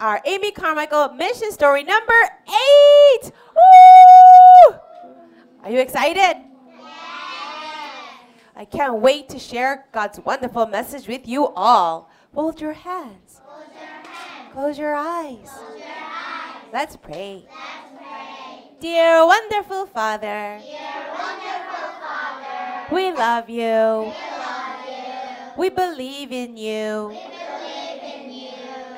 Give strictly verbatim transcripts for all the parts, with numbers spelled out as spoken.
Our Amy Carmichael mission story number eight. Woo! Are you excited? I can't wait to share God's wonderful message with you all. Hold your hands. Close your, hands. Close your, eyes. Close your eyes. Let's pray. Let's pray. Dear wonderful Father, Dear wonderful Father, we love you. We love you. We believe in you. We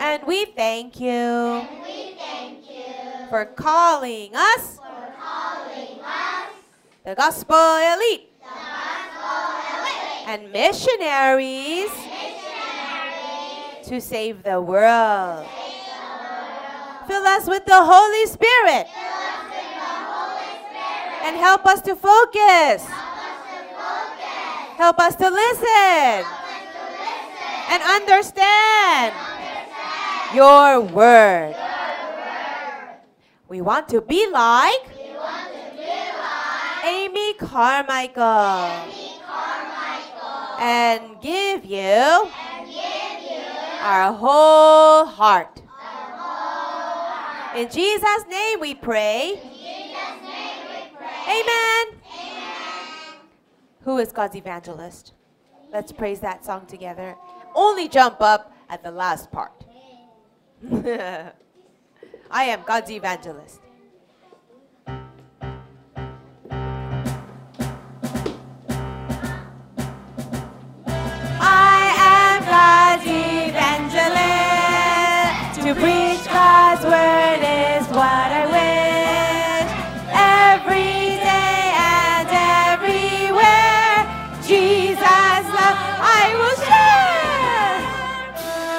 And we thank you, and we thank you for, calling us for calling us the Gospel Elite, the Gospel Elite and, missionaries and missionaries to save the world. Save the world. Fill us with the Holy Spirit, Fill us with the Holy Spirit and help us to focus, help us to listen and understand. Your word. Your word. We want to be like, we want to be like Amy Carmichael, Amy Carmichael and, give you and give you our whole heart. Our whole heart. In Jesus' name we pray. In Jesus' name we pray. Amen. Amen. Who is God's evangelist? Let's praise that song together. Only jump up at the last part. I am God's evangelist. I am God's evangelist. To preach God's word is what I wish. Every day and everywhere, Jesus' love I will share.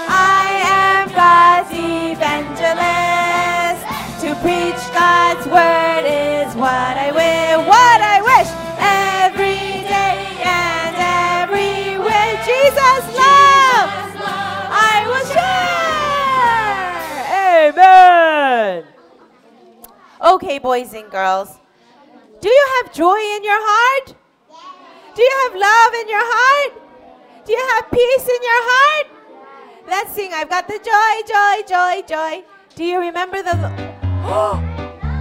I am God's evangelist. To preach God's word is what I wish, what I wish. Every day and everywhere, Jesus' love, I will share. Amen. Okay, boys and girls, do you have joy in your heart? Do you have love in your heart? Do you have peace in your heart? Let's sing. I've got the joy, joy, joy, joy. Do you remember the... Oh,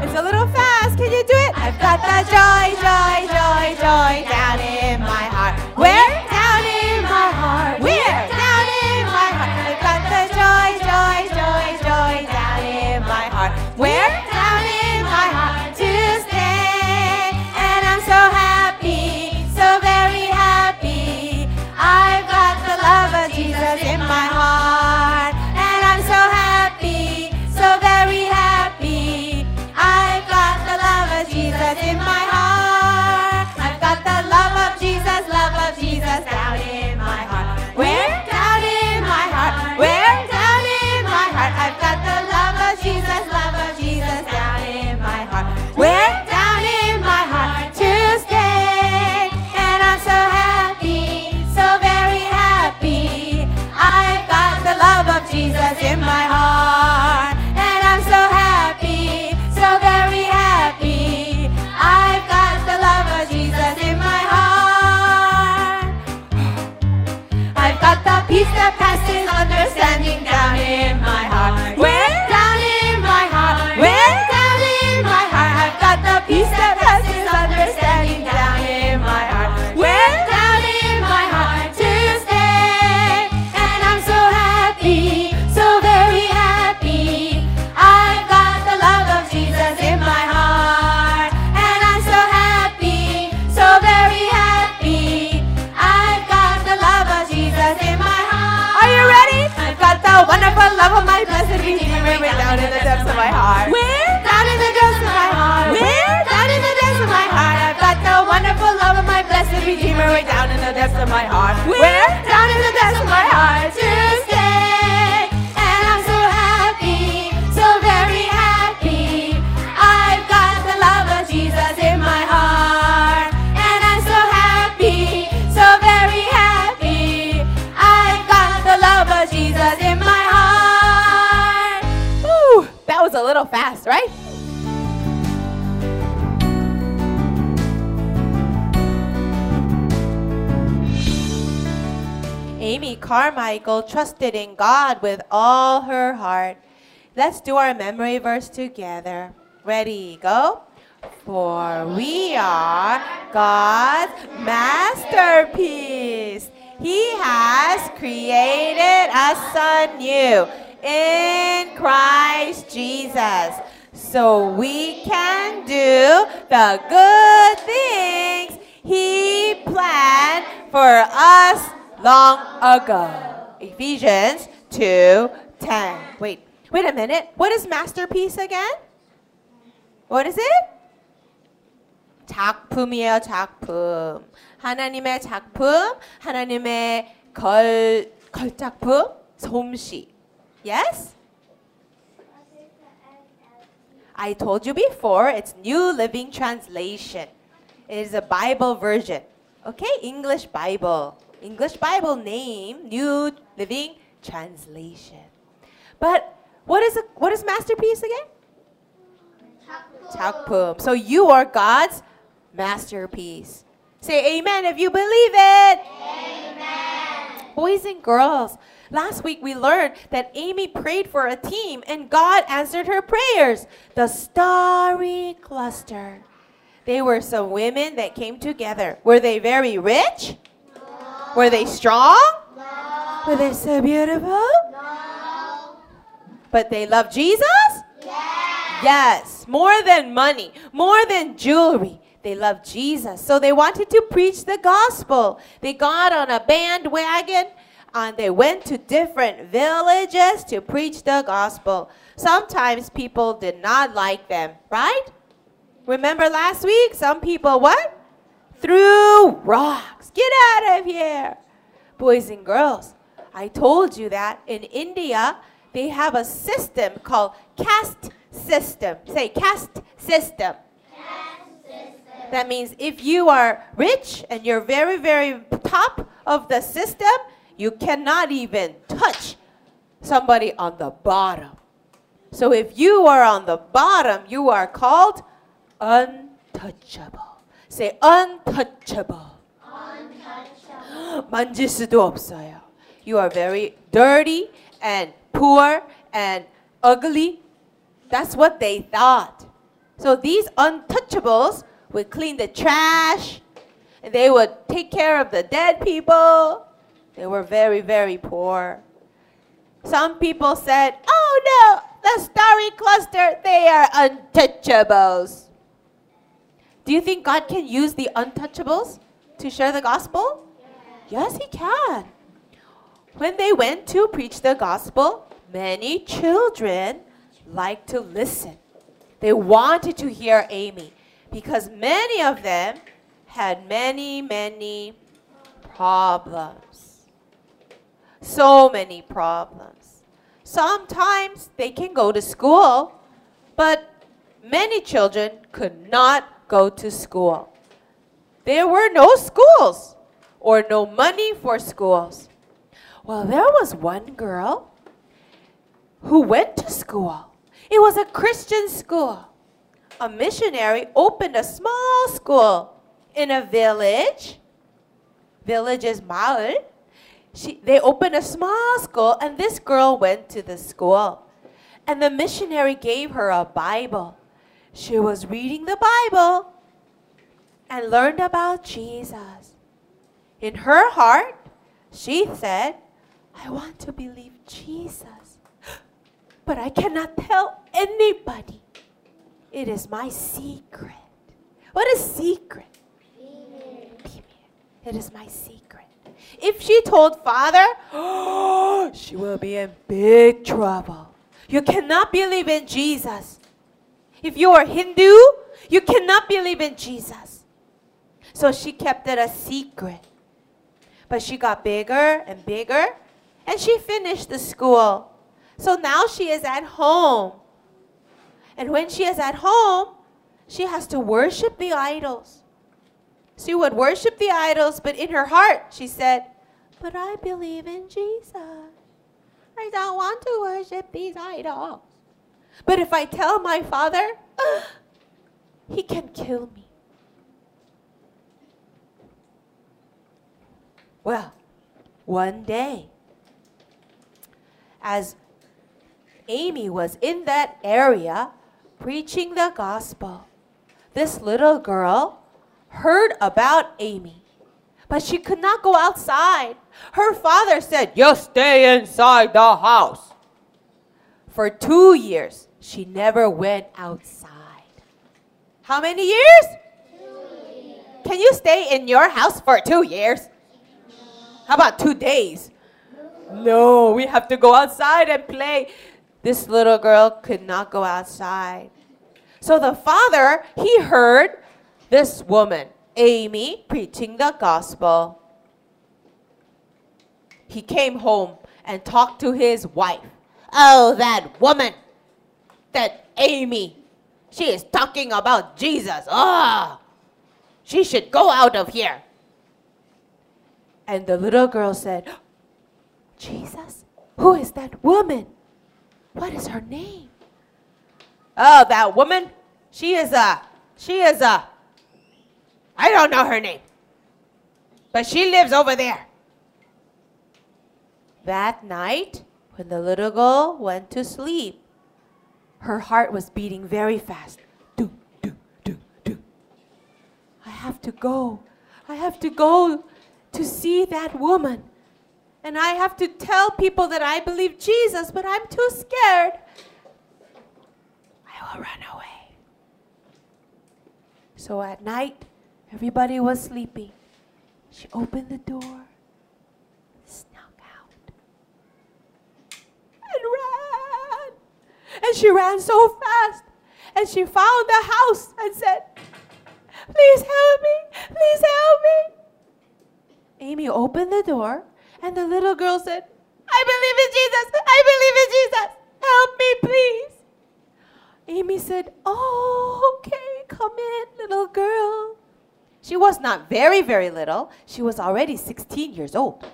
it's a little fast. Can you do it? I've got the joy, joy, joy, joy down in my heart. Where? Down in my heart. Where? Down in my heart. I've got the joy, joy, joy, joy down in my heart. Where? Down in my heart to stay. And I'm so happy, so very happy. I've got the love of Jesus in my heart. And I'm so happy, so very happy. I've got the love of Jesus in my heart. I've got the love of Jesus, love of Jesus down in my heart. love of my blessed Redeemer, way down in the depths of my heart. Where? Down in the depths of my heart. Where? Down in the depths of my heart. I've got the wonderful love of my blessed Redeemer, way down in the depths of my heart. Where? Down in the depths of my heart to stay. And I'm so happy, so very happy. I've got the love of Jesus in my heart. And I'm so happy, so very happy. I've got the love of Jesus in my heart. Woo! That was a little fast, right? Amy Carmichael trusted in God with all her heart. Let's do our memory verse together. Ready, go. For we are God's masterpiece. He has created us anew in Christ Jesus, so we can do the good things He planned for us long ago. Ephesians two ten. Wait, wait a minute. What is masterpiece again? What is it? 작품이에요, 작품. 하나님의 작품, 하나님의 걸, 걸작품, 솜씨. Yes? I told you before, it's New Living Translation. It is a Bible version. Okay, English Bible. English Bible name, New Living Translation. But what is a, what is masterpiece again? 작품. So you are God's masterpiece. Say amen if you believe it. Amen. Boys and girls, last week we learned that Amy prayed for a team and God answered her prayers. The Starry Cluster. They were some women that came together. Were they very rich? Were they strong? No. Were they so beautiful? No. But they loved Jesus? Yes. Yes. More than money, more than jewelry. They loved Jesus. So they wanted to preach the gospel. They got on a bandwagon and they went to different villages to preach the gospel. Sometimes people did not like them, right? Remember last week? Some people what? Threw rocks. Get out of here. Boys and girls, I told you that in India, they have a system called caste system. Say caste system. Caste system. That means if you are rich and you're very, very top of the system, you cannot even touch somebody on the bottom. So if you are on the bottom, you are called untouchable. Say untouchable. 만질 수도 없어요. You are very dirty and poor and ugly. That's what they thought. So these untouchables would clean the trash. And they would take care of the dead people. They were very, very poor. Some people said, oh no, the Starry Cluster, they are untouchables. Do you think God can use the untouchables to share the gospel? Yes, He can. When they went to preach the gospel, many children liked to listen. They wanted to hear Amy because many of them had many, many problems. So many problems. Sometimes they can go to school, but many children could not go to school. There were no schools. Or no money for schools. Well, there was one girl who went to school. It was a Christian school. A missionary opened a small school in a village. Village is maul. She, they opened a small school and this girl went to the school. And the missionary gave her a Bible. She was reading the Bible and learned about Jesus. In her heart, she said, I want to believe Jesus, but I cannot tell anybody. It is my secret. What is secret? It is my secret. sin. If she told father, oh, she will be in big trouble. You cannot believe in Jesus. If you are Hindu, you cannot believe in Jesus. So she kept it a secret. But she got bigger and bigger, and she finished the school. So now she is at home. And when she is at home, she has to worship the idols. She would worship the idols, but in her heart, she said, but I believe in Jesus. I don't want to worship these idols. But if I tell my father, uh, he can kill me. Well, one day, as Amy was in that area preaching the gospel, this little girl heard about Amy, but she could not go outside. Her father said, you stay inside the house. For two years, she never went outside. How many years? Two years. Can you stay in your house for two years? How about two days? No, we have to go outside and play. This little girl could not go outside. So the father, he heard this woman, Amy, preaching the gospel. He came home and talked to his wife. Oh, that woman, that Amy, she is talking about Jesus. Ah, oh, she should go out of here. And the little girl said, Jesus? Who is that woman? What is her name? Oh, that woman, she is a, she is a, I don't know her name, but she lives over there. That night, when the little girl went to sleep, her heart was beating very fast. Do, do, do, do. I have to go. I have to go to see that woman. And I have to tell people that I believe Jesus, but I'm too scared. I will run away. So at night, everybody was sleeping. She opened the door, snuck out, and ran. And she ran so fast. And she found the house and said, please help me, please help me. Amy opened the door. And the little girl said, I believe in Jesus. I believe in Jesus. Help me, please. Amy said, oh, okay, come in, little girl. She was not very, very little. She was already sixteen years old.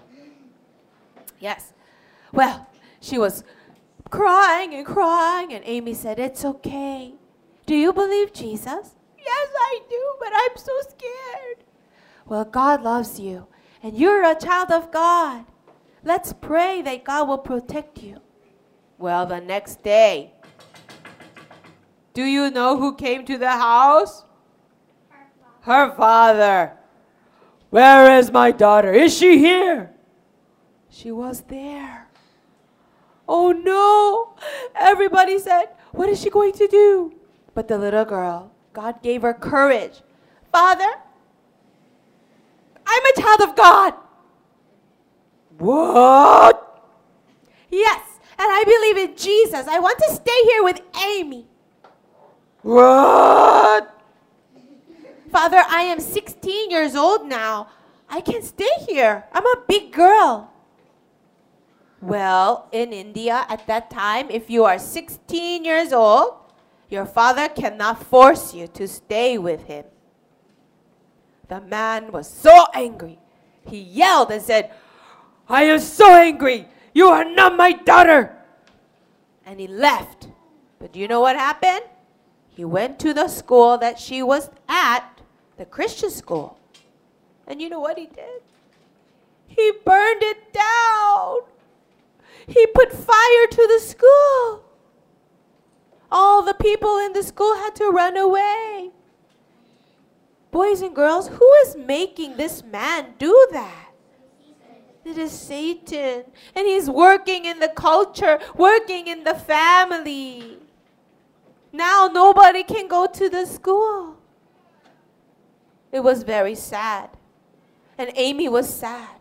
Yes. Well, she was crying and crying, and Amy said, it's okay. Do you believe Jesus? Yes, I do, but I'm so scared. Well, God loves you. And you're a child of God. Let's pray that God will protect you. Well, the next day, do you know who came to the house? Her father. Her father. Where is my daughter? Is she here? She was there. Oh, no. Everybody said, what is she going to do? But the little girl, God gave her courage. Father, I'm a child of God. What? Yes, and I believe in Jesus. I want to stay here with Amy. What? Father, I am sixteen years old now. I can stay here. I'm a big girl. Well, in India at that time, if you are sixteen years old, your father cannot force you to stay with him. The man was so angry. He yelled and said, I am so angry. You are not my daughter. And he left. But do you know what happened? He went to the school that she was at, the Christian school. And you know what he did? He burned it down. He put fire to the school. All the people in the school had to run away. Boys and girls, who is making this man do that? It is Satan. And he's working in the culture, working in the family. Now nobody can go to the school. It was very sad. And Amy was sad.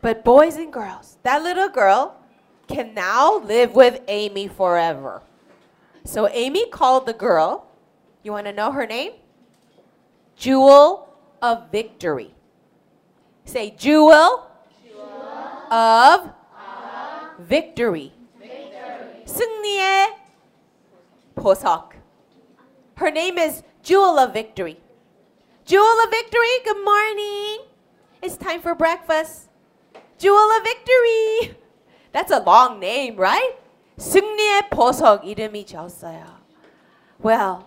But boys and girls, that little girl can now live with Amy forever. So Amy called the girl, you want to know her name? Jewel of Victory. Say, Jewel, Jewel of, of victory. victory. 승리의 보석. Her name is Jewel of Victory. Jewel of Victory, good morning. It's time for breakfast. Jewel of Victory. That's a long name, right? 승리의 보석 이름이 지었어요. Well,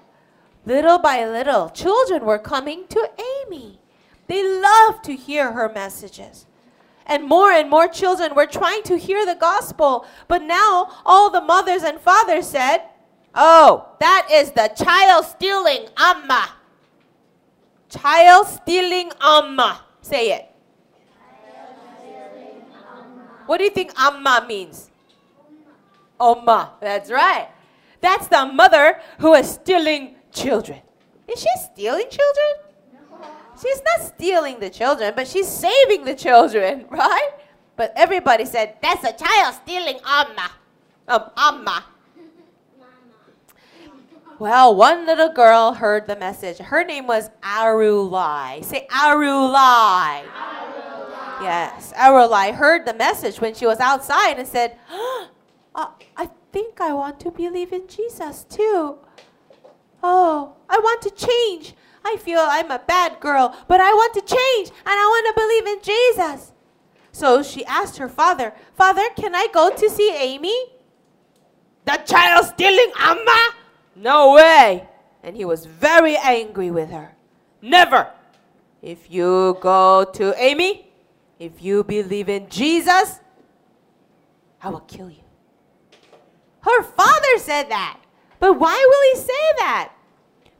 little by little, children were coming to Amy. They loved to hear her messages. And more and more children were trying to hear the gospel. But now, all the mothers and fathers said, oh, that is the child-stealing Amma. Child-stealing Amma. Say it. Child-stealing Amma. What do you think Amma means? Amma. That's right. That's the mother who is stealing children. Is she stealing children? She's not stealing the children, but she's saving the children, right? But everybody said, that's a child stealing Amma. Um, Amma. Well, one little girl heard the message. Her name was Arulai. Say, Arulai. Arulai. Yes, Arulai heard the message when she was outside and said, oh, I think I want to believe in Jesus too. Oh, I want to change. I feel I'm a bad girl, but I want to change, and I want to believe in Jesus. So she asked her father, Father, can I go to see Amy? The child stealing Amma? No way. And he was very angry with her. Never. If you go to Amy, if you believe in Jesus, I will kill you. Her father said that. But why will he say that?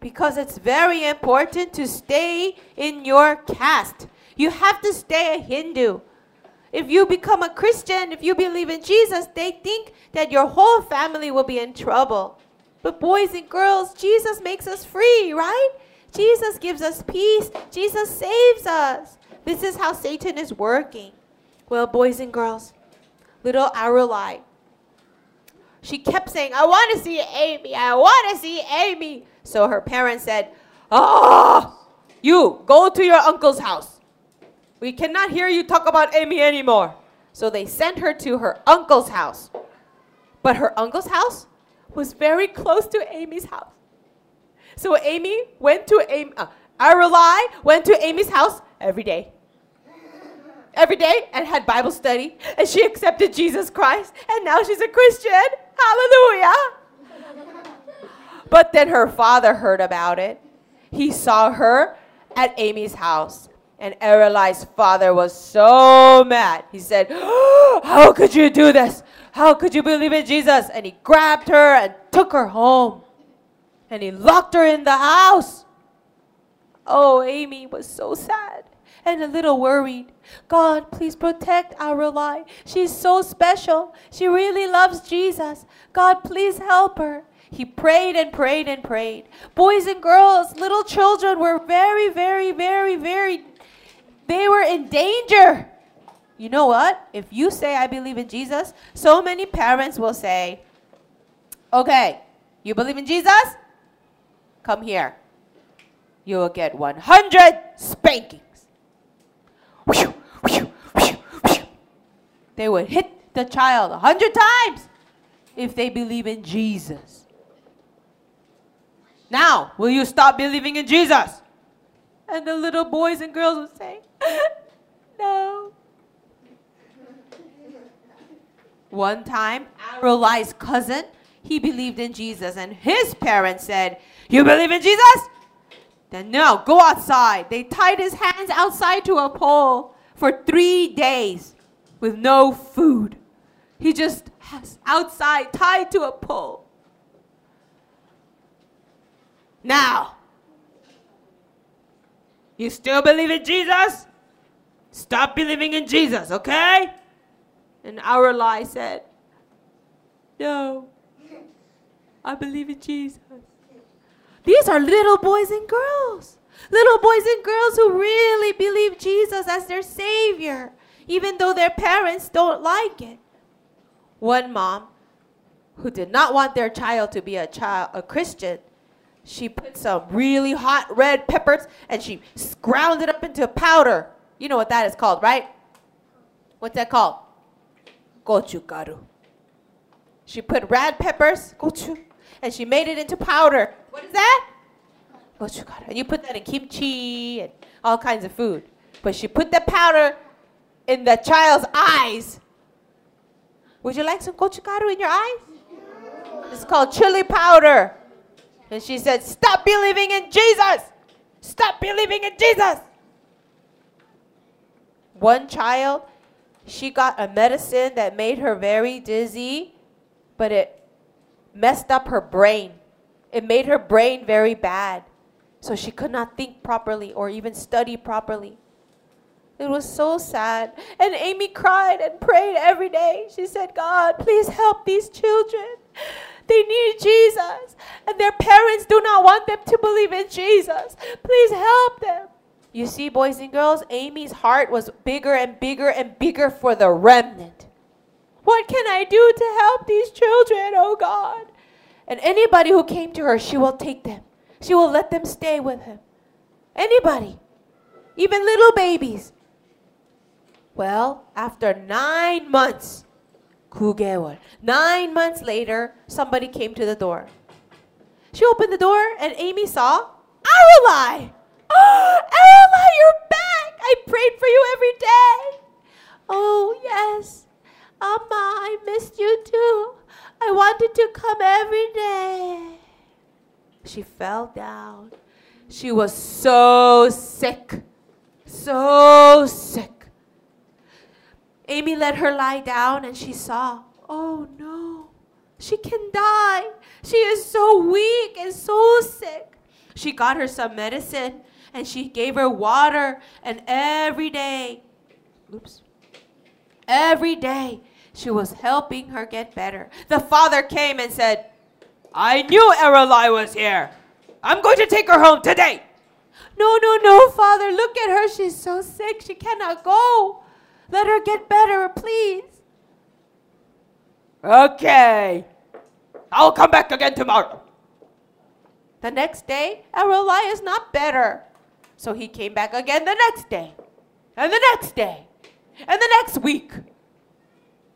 Because it's very important to stay in your caste. You have to stay a Hindu. If you become a Christian, if you believe in Jesus, they think that your whole family will be in trouble. But boys and girls, Jesus makes us free, right? Jesus gives us peace. Jesus saves us. This is how Satan is working. Well, boys and girls, little Arulai, she kept saying, I want to see Amy. I want to see Amy. So her parents said, oh, you, go to your uncle's house. We cannot hear you talk about Amy anymore. So they sent her to her uncle's house. But her uncle's house was very close to Amy's house. So Amy went to Amy, uh, Arulai went to Amy's house every day. Every day and had Bible study. And she accepted Jesus Christ. And now she's a Christian. Hallelujah. But then her father heard about it. He saw her at Amy's house. And Arulai's father was so mad. He said, oh, how could you do this? How could you believe in Jesus? And he grabbed her and took her home. And he locked her in the house. Oh, Amy was so sad and a little worried. God, please protect Arulai. She's so special. She really loves Jesus. God, please help her. He prayed and prayed and prayed. Boys and girls, little children were very, very, very, very, they were in danger. You know what? If you say, I believe in Jesus, so many parents will say, okay, you believe in Jesus? Come here. You will get one hundred spankings. They would hit the child one hundred times if they believe in Jesus. Now, will you stop believing in Jesus? And the little boys and girls would say, no. One time, Arulai's cousin, he believed in Jesus. And his parents said, you believe in Jesus? Then no, go outside. They tied his hands outside to a pole for three days with no food. He just outside, tied to a pole. Now, you still believe in Jesus? Stop believing in Jesus, okay? And Arulai said, no, I believe in Jesus. These are little boys and girls. Little boys and girls who really believe Jesus as their Savior. even though their parents don't like it. One mom who did not want their child to be a child, a Christian, she put some really hot red peppers and she ground it up into powder. You know what that is called, right? What's that called? Gochugaru. She put red peppers, gochu, and she made it into powder. What is that? Gochugaru. And you put that in kimchi and all kinds of food. But she put the powder in the child's eyes. Would you like some gochugaru in your eyes? It's called chili powder. And she said, stop believing in Jesus. Stop believing in Jesus. One child, she got a medicine that made her very dizzy, but it messed up her brain. It made her brain very bad. So she could not think properly or even study properly. It was so sad. And Amy cried and prayed every day. She said, God, please help these children. They need Jesus. And their parents do not want them to believe in Jesus. Please help them. You see, boys and girls, Amy's heart was bigger and bigger and bigger for the remnant. What can I do to help these children, oh God? And anybody who came to her, she will take them. She will let them stay with him. Anybody, even little babies. Well, after nine months, nine months later, somebody came to the door. She opened the door and Amy saw Arulai. Oh, Arulai, you're back. I prayed for you every day. Oh, yes. Amma, I missed you too. I wanted to come every day. She fell down. She was so sick. So sick. Amy let her lie down and she saw, oh no, she can die. She is so weak and so sick. She got her some medicine and she gave her water, and every day, oops, every day she was helping her get better. The father came and said, I knew Arulai was here. I'm going to take her home today. No, no, no, Father, look at her. She's so sick. She cannot go. Let her get better, please. Okay. I'll come back again tomorrow. The next day, Arulai is not better. So he came back again the next day. And the next day. And the next week.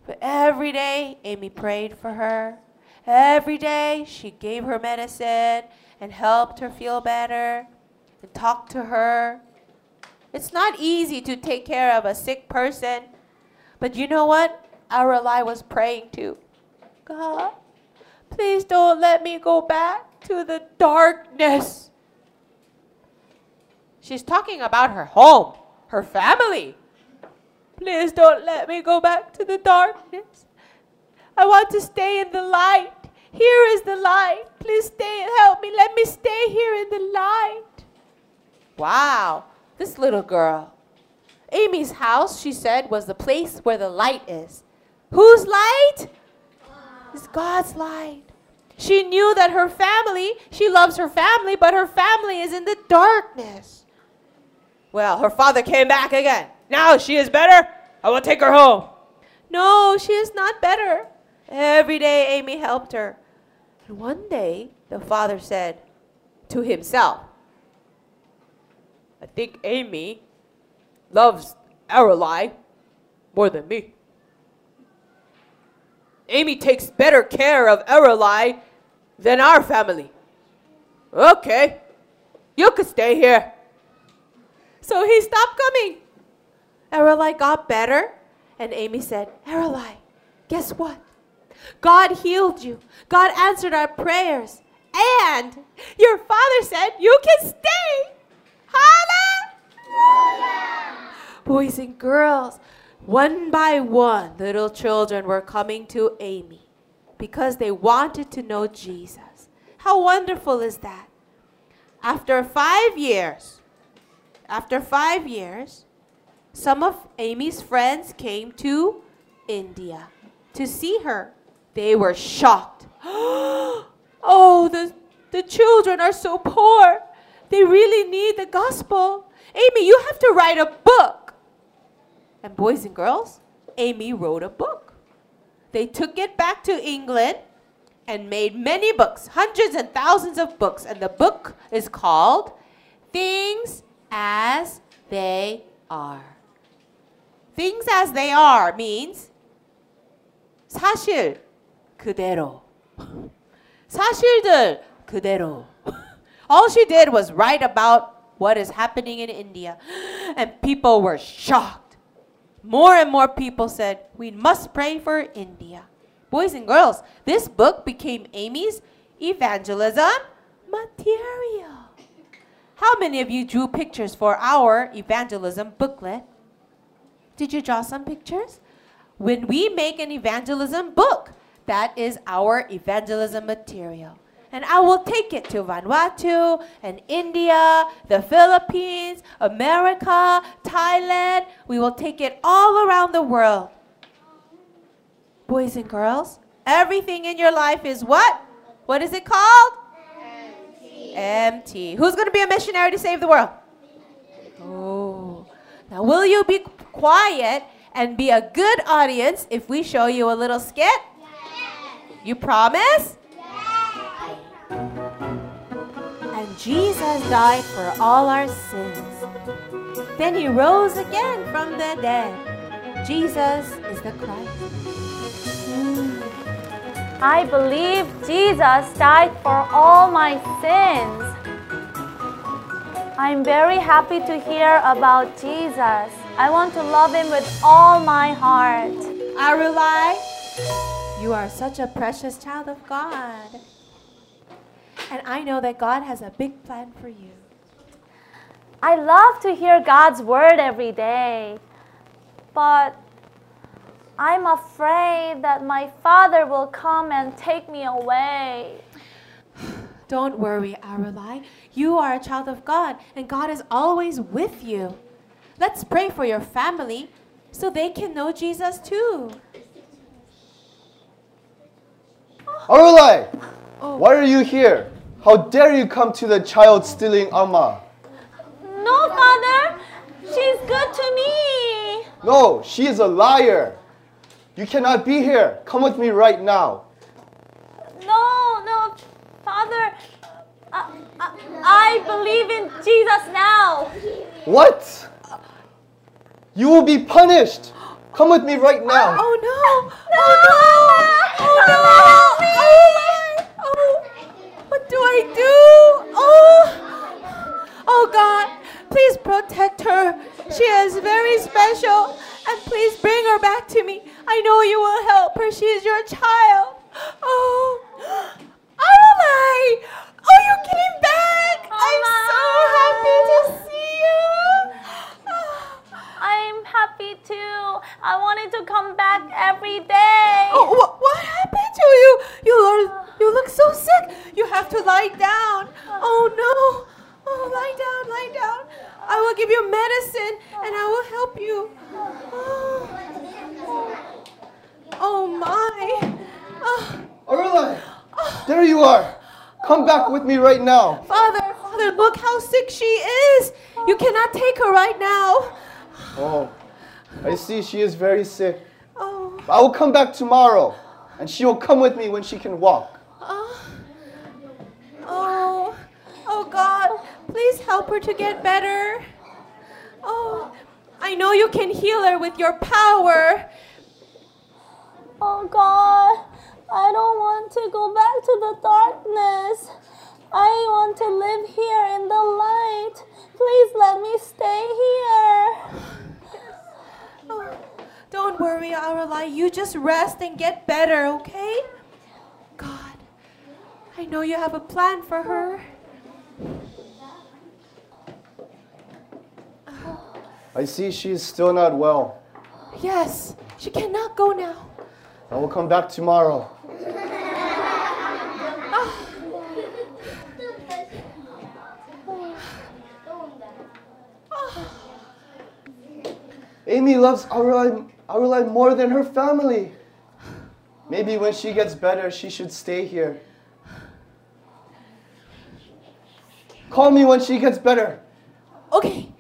But every day, Amy prayed for her. Every day, she gave her medicine and helped her feel better and talked to her. It's not easy to take care of a sick person. But you know what? Arulai was praying too. God, please don't let me go back to the darkness. She's talking about her home, her family. Please don't let me go back to the darkness. I want to stay in the light. Here is the light. Please stay and help me. Let me stay here in the light. Wow. This little girl. Amy's house, she said, was the place where the light is. Whose light? It's God's light. She knew that her family, she loves her family, but her family is in the darkness. Well, her father came back again. Now she is better. I will take her home. No, she is not better. Every day Amy helped her. And one day, the father said to himself, I think Amy loves Arulai more than me. Amy takes better care of Arulai than our family. Okay, you could stay here. So he stopped coming. Arulai got better, and Amy said, Arulai, guess what? God healed you. God answered our prayers. And your father said you can stay. Hallelujah! Boys and girls, one by one, little children were coming to Amy because they wanted to know Jesus. How wonderful is that? After five years, after five years, some of Amy's friends came to India to see her. They were shocked. Oh, the, the children are so poor. They really need the gospel. Amy, you have to write a book. And boys and girls, Amy wrote a book. They took it back to England and made many books, hundreds and thousands of books. And the book is called Things As They Are. Things As They Are means 사실 그대로. 사실들 그대로. All she did was write about what is happening in India. And people were shocked. More and more people said, we must pray for India. Boys and girls, this book became Amy's evangelism material. How many of you drew pictures for our evangelism booklet? Did you draw some pictures? When we make an evangelism book, that is our evangelism material. And I will take it to Vanuatu and India, the Philippines, America, Thailand. We will take it all around the world. Boys and girls, everything in your life is what? What is it called? Empty. Empty. Who's going to be a missionary to save the world? Oh. Now, will you be quiet and be a good audience if we show you a little skit? Yes. You promise? Jesus died for all our sins. Then he rose again from the dead. Jesus is the Christ. Mm. I believe Jesus died for all my sins. I'm very happy to hear about Jesus. I want to love him with all my heart. Arulai, you are such a precious child of God. And I know that God has a big plan for you. I love to hear God's word every day. But I'm afraid that my father will come and take me away. Don't worry, Arulai. You are a child of God, and God is always with you. Let's pray for your family so they can know Jesus too. Arulai! Oh. Why are you here? How dare you come to the child-stealing Amma? No, Father. She's good to me. No, she is a liar. You cannot be here. Come with me right now. No, no, Father. I, I, I believe in Jesus now. What? You will be punished. Come with me right now. Oh, no. No. Oh, no. Oh, no. Oh, no. Oh, what do I do? Oh, oh God, please protect her. She is very special, and please bring her back to me. I know you will help her. She is your child. Oh, Arulai, oh, you came back. Mama. I'm so happy to see you. I'm happy too. I wanted to come back every day. Oh, wh- what happened to you? You are, you look so sick. You have to lie down. Oh no! Oh, lie down, lie down. I will give you medicine and I will help you. Oh, oh my! Oh. Arulai, there you are. Come back with me right now. Father, Father, look how sick she is. You cannot take her right now. Oh, I see she is very sick. Oh. I will come back tomorrow, and she will come with me when she can walk. Oh, oh, oh God, please help her to get better. Oh, I know you can heal her with your power. Oh God, I don't want to go back to the darkness. I want to live here in the light. Please let me stay here. Oh, don't worry, Arulai. You just rest and get better, okay? God, I know you have a plan for her. I see she's still not well. Yes, she cannot go now. I will come back tomorrow. Oh. Amy loves Arulai, Arulai more than her family. Maybe when she gets better, she should stay here. Call me when she gets better. Okay.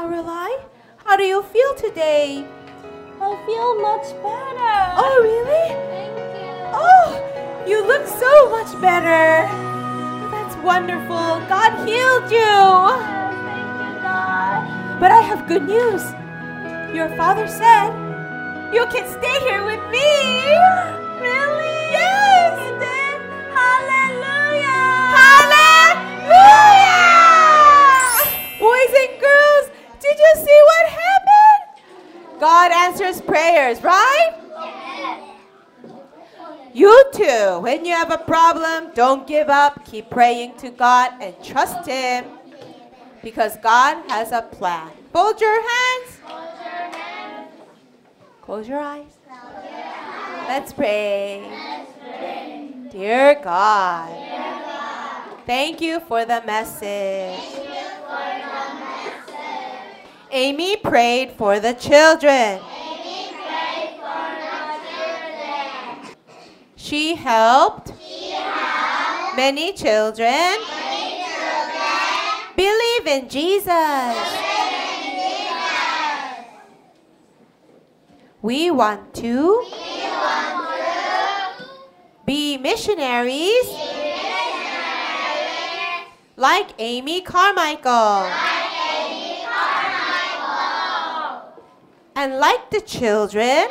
Arulai, how do you feel today? I feel much better. Oh, really? Thank you. Oh, you look so much better. That's wonderful. God healed you. Yes, thank you, God. But I have good news. Your father said you can stay here with me. Really? Yes. You did? Hallelujah. Hallelujah. Boys and girls, did you see what happened? God answers prayers, right? Yes. You too, when you have a problem, don't give up. Keep praying to God and trust Him, because God has a plan. Fold your hands. Fold your hands. Close your eyes. Close your eyes. Let's pray. Let's pray. Dear God, Dear God, thank you for the message. Thank you for the message. Amy prayed for the children. Amy prayed for the children. She helped, she helped many children, many children believe in Jesus. Believe in Jesus. We want to, we want to be missionaries, be missionaries like Amy Carmichael. Like And like the children, like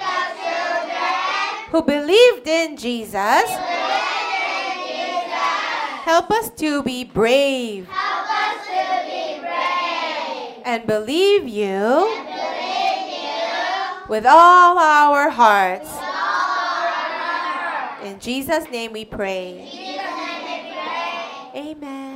the children who believed in Jesus, believed in Jesus. Help us to be brave, help us to be brave. And, believe you and believe you with all our hearts. With all our hearts. In Jesus' name we pray. In Jesus' name we pray. Amen.